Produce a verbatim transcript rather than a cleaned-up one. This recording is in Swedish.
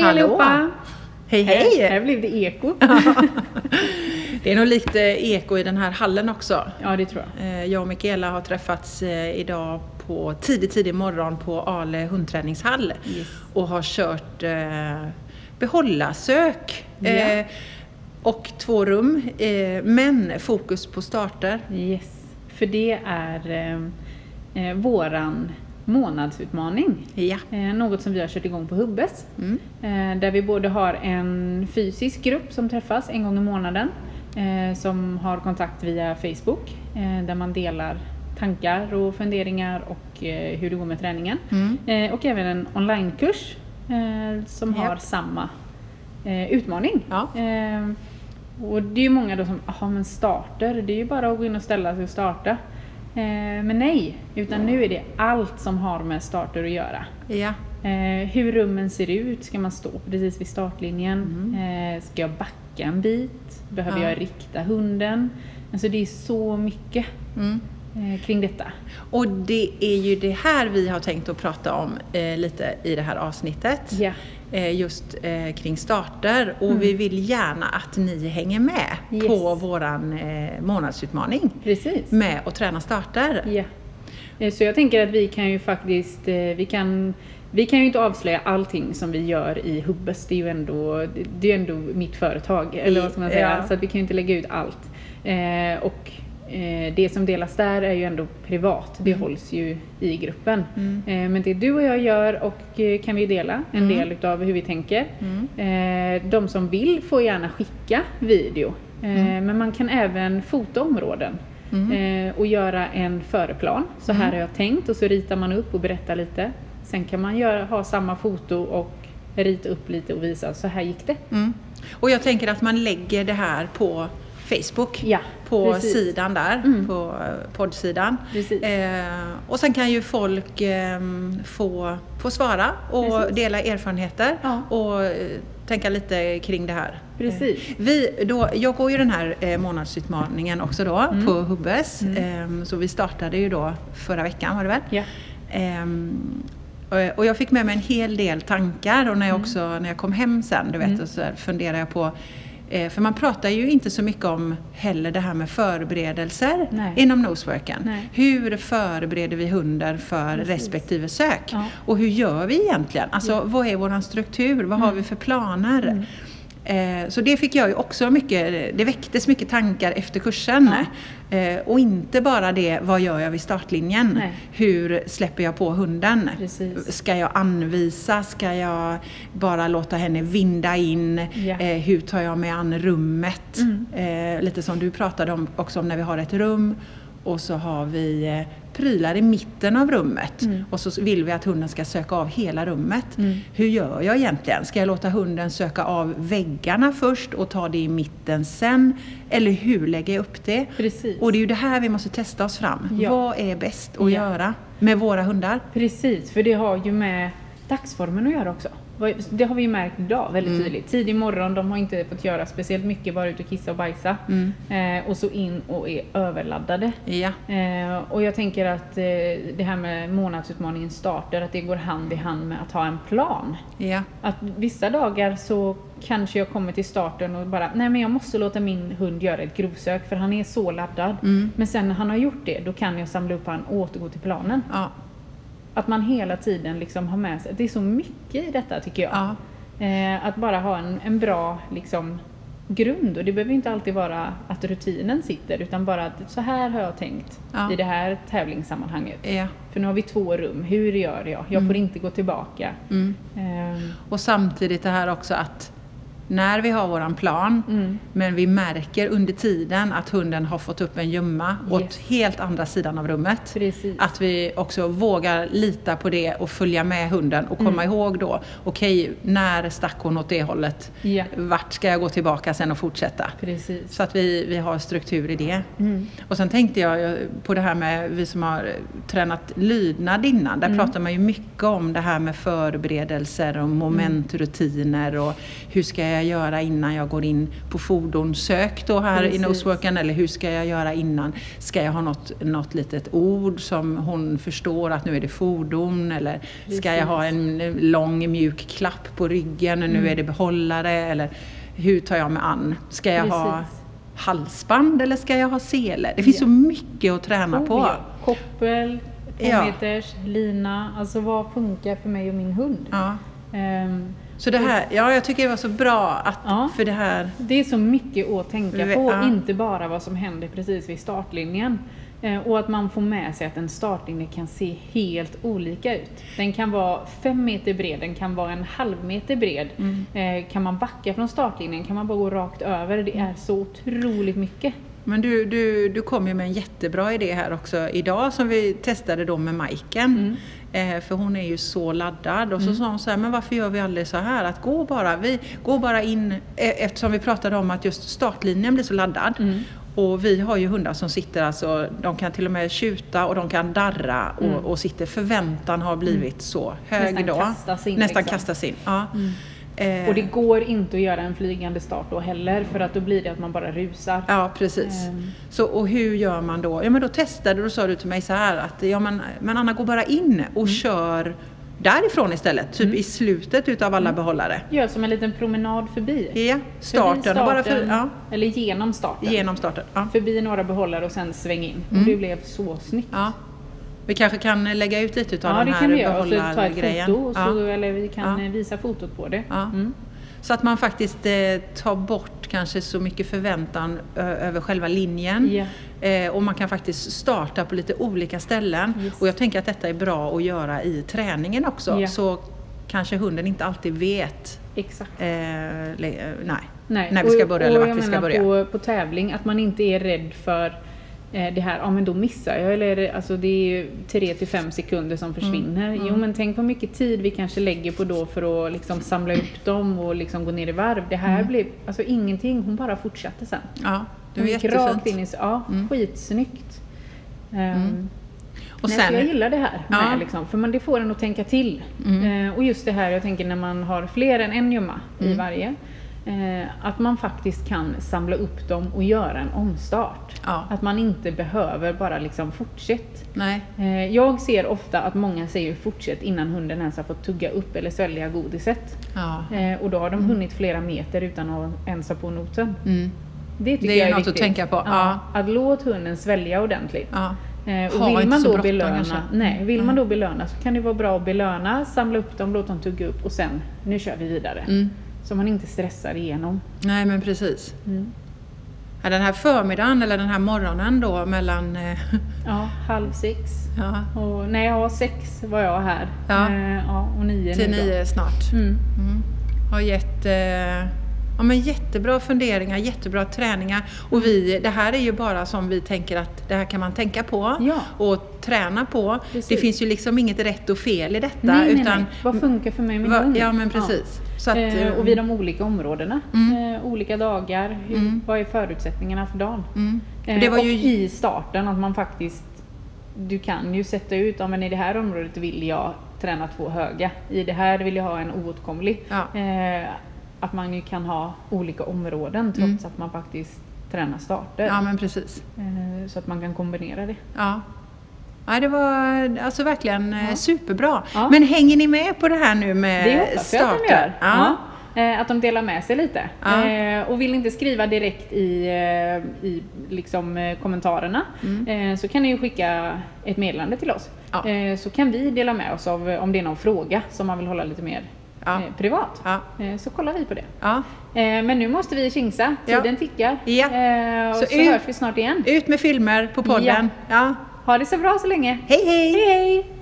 Hej allihopa! Hej hej! Här, här blev det eko. Det är nog lite eko i den här hallen också. Ja, det tror jag. Jag och Michaela har träffats idag på tidig, tidig morgon på Ale Hundträningshallen. Yes. Och har kört eh, behållarsök. Yeah. Eh, och två rum. Eh, men fokus på starter. Yes. För det är eh, våran månadsutmaning. Ja. Eh, något som vi har kört igång på Hubbes. Mm. Eh, där vi både har en fysisk grupp som träffas en gång i månaden. Eh, som har kontakt via Facebook. Eh, där man delar tankar och funderingar och eh, hur det går med träningen. Mm. Eh, och även en onlinekurs eh, som yep. har samma eh, utmaning. Ja. Eh, och det är ju många då som, aha men starter, det är ju bara att gå in och ställa sig och starta. Eh, men nej, utan nu är det allt som har med starter att göra. Ja. Eh, hur rummen ser ut, ska man stå precis vid startlinjen? Mm. Eh, ska jag backa en bit? Behöver ja. jag rikta hunden? Alltså det är så mycket. Mm. Kring detta. Och det är ju det här vi har tänkt att prata om eh, lite i det här avsnittet. Yeah. Eh, just eh, kring starter. Och mm. vi vill gärna att ni hänger med yes. på våran eh, månadsutmaning. Precis. Med att träna starter. Yeah. Eh, så jag tänker att vi kan ju faktiskt, eh, vi kan... Vi kan ju inte avslöja allting som vi gör i Hubbes. Det är ju ändå, det är ändå mitt företag. Eller vad ska man säga? Yeah. Så att vi kan ju inte lägga ut allt. Eh, och... Det som delas där är ju ändå privat. Det mm. hålls ju i gruppen. Mm. Men det du och jag gör och kan vi dela en mm. del utav hur vi tänker. Mm. De som vill får gärna skicka video. Mm. Men man kan även fota områden. Mm. Och göra en föreplan. Så här mm. har jag tänkt. Och så ritar man upp och berättar lite. Sen kan man göra, ha samma foto och rita upp lite och visa. Så här gick det. Mm. Och jag tänker att man lägger det här på Facebook, ja, på precis. sidan där, mm. på poddsidan. Eh, och sen kan ju folk eh, få, få svara och precis. dela erfarenheter ja. och eh, tänka lite kring det här. Precis. Eh, vi, då, jag går ju den här eh, månadsutmaningen också då mm. på Hubbes. Mm. Eh, så vi startade ju då förra veckan var det väl? Ja. Eh, Och jag fick med mig en hel del tankar och när jag, också, mm. när jag kom hem sen, du vet, mm. och så funderade jag på. För man pratar ju inte så mycket om heller det här med förberedelser Nej. inom noseworken. Nej. Hur förbereder vi hundar för Precis. respektive sök? Ja. Och hur gör vi egentligen? Alltså ja. vad är våran struktur? Vad mm. har vi för planer? Mm. Så det fick jag ju också mycket, det väcktes mycket tankar efter kursen ja. och inte bara det, vad gör jag vid startlinjen? Nej. Hur släpper jag på hunden? Precis. Ska jag anvisa? Ska jag bara låta henne vinda in? Ja. Hur tar jag mig an rummet? Mm. Lite som du pratade om också om när vi har ett rum och så har vi prylar i mitten av rummet mm. och så vill vi att hunden ska söka av hela rummet. Mm. Hur gör jag egentligen? Ska jag låta hunden söka av väggarna först och ta det i mitten sen? Eller hur lägger jag upp det? Precis. Och det är ju det här vi måste testa oss fram. Ja. Vad är bäst att ja. göra med våra hundar? Precis, för det har ju med dagsformen att göra också. Det har vi ju märkt idag väldigt mm. tydligt. Tidig morgon, de har inte fått göra speciellt mycket, bara ut och kissa och bajsa. Mm. Eh, och så in och är överladdade. Ja. Eh, och jag tänker att eh, det här med månadsutmaningen startar, att det går hand i hand med att ha en plan. Ja. Att vissa dagar så kanske jag kommer till starten och bara, nej men jag måste låta min hund göra ett grovsök för han är så laddad. Mm. Men sen när han har gjort det, då kan jag samla upp han och återgå till planen. Ja. Att man hela tiden liksom har med sig. Det är så mycket i detta tycker jag. Ja. Eh, att bara ha en, en bra liksom, grund. Och det behöver inte alltid vara att rutinen sitter. Utan bara att så här har jag tänkt. Ja. I det här tävlingssammanhanget. Ja. För nu har vi två rum. Hur gör jag? Jag mm. får inte gå tillbaka. Mm. Eh. Och samtidigt det här också att. När vi har våran plan. Mm. Men vi märker under tiden att hunden har fått upp en gömma. Yes. Åt helt andra sidan av rummet. Precis. Att vi också vågar lita på det. Och följa med hunden. Och komma mm. ihåg då. Okej, okay, när stack hon åt det hållet. Yeah. Vart ska jag gå tillbaka sen och fortsätta. Precis. Så att vi, vi har struktur i det. Mm. Och sen tänkte jag på det här med. Vi som har tränat lydnad innan. Där mm. pratar man ju mycket om det här med förberedelser. Och momentrutiner. Och hur ska jag jag göra innan jag går in på fordonsök då här Precis. I noseworken, eller hur ska jag göra innan? Ska jag ha något, något litet ord som hon förstår att nu är det fordon, eller Precis. Ska jag ha en lång mjuk klapp på ryggen och nu mm. är det behållare, eller hur tar jag mig an? Ska jag Precis. Ha halsband eller ska jag ha seler? Det finns ja. Så mycket att träna oh, på. Ja. Koppel, två meters, ja. Lina, alltså vad funkar för mig och min hund? Ja. Um, så det här, ja jag tycker det var så bra att ja, för det här. Det är så mycket att tänka på, ja. Inte bara vad som händer precis vid startlinjen. Och att man får med sig att en startlinje kan se helt olika ut. Den kan vara fem meter bred, den kan vara en halv meter bred. Mm. Kan man backa från startlinjen, kan man bara gå rakt över. Det är så otroligt mycket. Men du, du, du kom ju med en jättebra idé här också idag som vi testade då med Maiken. Mm. Eh, för hon är ju så laddad. Och så mm. sa hon så här, men varför gör vi aldrig så här? Att gå bara, vi går bara in, eh, eftersom vi pratade om att just startlinjen blir så laddad. Mm. Och vi har ju hundar som sitter, alltså, de kan till och med tjuta och de kan darra och, mm. och sitter. Förväntan har blivit så hög Nästan idag. Kastas in, Nästan liksom. kastas in. Ja. Mm. Och det går inte att göra en flygande start då heller, för att då blir det att man bara rusar. Ja, precis. Mm. Så, och hur gör man då? Ja, men då testade du och sa du till mig så här att ja, men, men Anna, går bara in och mm. kör därifrån istället. Typ mm. i slutet utav alla mm. behållare. Gör som en liten promenad förbi. Ja, starten. Förbi starten bara för, ja. Eller genom starten. Genom starten, ja. Förbi några behållare och sen sväng in. Mm. Och det blev så snyggt. Ja. Vi kanske kan lägga ut lite utav ja, den här behållargrejen. Ja, det kan vi göra. Så ta ett foto och så, ja. Eller vi kan ja. Visa fotot på det. Ja. Mm. Så att man faktiskt eh, tar bort kanske så mycket förväntan ö- över själva linjen. Yeah. Eh, och man kan faktiskt starta på lite olika ställen. Yes. Och jag tänker att detta är bra att göra i träningen också. Yeah. Så kanske hunden inte alltid vet. Exakt. Eh, le- nej. nej. När vi ska börja och, eller vart vi ska börja. På, på tävling, att man inte är rädd för det här, ja men då missar jag, eller är det, alltså det är ju tre till fem sekunder som försvinner. Mm, mm. Jo men tänk på mycket tid vi kanske lägger på då för att liksom samla upp dem och liksom gå ner i varv. Det här mm. blev, alltså ingenting, hon bara fortsatte sen. Ja, det var jättefint. In i, ja, mm. skitsnyggt. Mm. Um, och sen, jag gillar det här med, ja. Liksom, för man, det får en att tänka till. Mm. Uh, och just det här, jag tänker när man har fler än en ljumma mm. i varje. Att man faktiskt kan samla upp dem och göra en omstart. Ja. Att man inte behöver bara liksom fortsätta. Nej. Jag ser ofta att många säger fortsätt innan hunden ens har fått tugga upp eller svälja godiset. Ja. Och då har de mm. hunnit flera meter utan att ens ha på noten. Mm. Det tycker det är jag är något viktigt. Att tänka på. Ja. Ja. Att låt hunden svälja ordentligt. Ja. Och vill man då belöna, nej, vill mm. man då belöna så kan det vara bra att belöna, samla upp dem, låt dem tugga upp och sen nu kör vi vidare. Mm. Som man inte stressar igenom. Nej, men precis. Mm. Ja, den här förmiddagen eller den här morgonen då mellan... ja, halv sex. Ja. Och, nej, ja, sex var jag här. Ja, ja och nio till nu då. nio snart. Mm. Mm. Har gett... Eh... Ja, men jättebra funderingar, jättebra träningar. Och vi, det här är ju bara som vi tänker att det här kan man tänka på ja. Och träna på. Precis. Det finns ju liksom inget rätt och fel i detta. Nej, utan, nej, nej. Vad funkar för mig med va, ja, men precis. Ja. Så att, eh, och vid de olika områdena, mm. eh, olika dagar, hur, mm. vad är förutsättningarna för dagen? Mm. Det var eh, och ju... i starten att man faktiskt, du kan ju sätta ut, ja, men i det här området vill jag träna två höga. I det här vill jag ha en oåtkomlig. Ja. Eh, Att man ju kan ha olika områden trots mm. att man faktiskt tränar starter. Ja, men precis. Så att man kan kombinera det. Ja, ja det var alltså verkligen ja. Superbra. Ja. Men hänger ni med på det här nu med starter? Det hoppas jag att de gör. Ja. Ja. Att de delar med sig lite. Ja. Och vill inte skriva direkt i, i liksom kommentarerna mm. så kan ni ju skicka ett meddelande till oss. Ja. Så kan vi dela med oss av om det är någon fråga som man vill hålla lite mer Ja. privat, ja. Så kollar vi på det ja. Men nu måste vi kinsa, tiden ja. tickar ja. Och så, så ut, hörs vi snart igen. Ut med filmer på podden ja. Ja. Ha det så bra så länge. Hej hej, hej, hej.